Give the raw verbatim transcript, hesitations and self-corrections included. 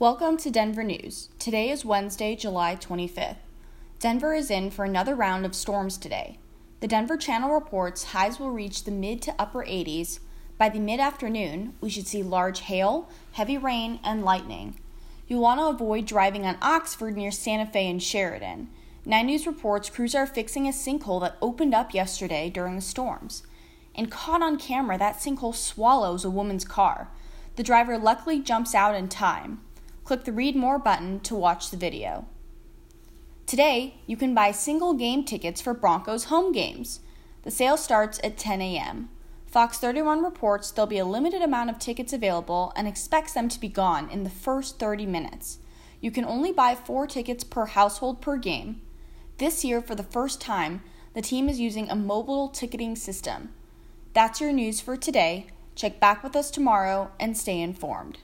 Welcome to Denver News. Today is Wednesday, July twenty-fifth. Denver is in for another round of storms today. The Denver Channel reports highs will reach the mid to upper eighties. By the mid-afternoon, we should see large hail, heavy rain, and lightning. You'll want to avoid driving on Oxford near Santa Fe and Sheridan. Nine News reports crews are fixing a sinkhole that opened up yesterday during the storms. And caught on camera, that sinkhole swallows a woman's car. The driver luckily jumps out in time. Click the Read More button to watch the video. Today, you can buy single game tickets for Broncos home games. The sale starts at ten a.m. Fox thirty-one reports there'll be a limited amount of tickets available and expects them to be gone in the first thirty minutes. You can only buy four tickets per household per game. This year, for the first time, the team is using a mobile ticketing system. That's your news for today. Check back with us tomorrow and stay informed.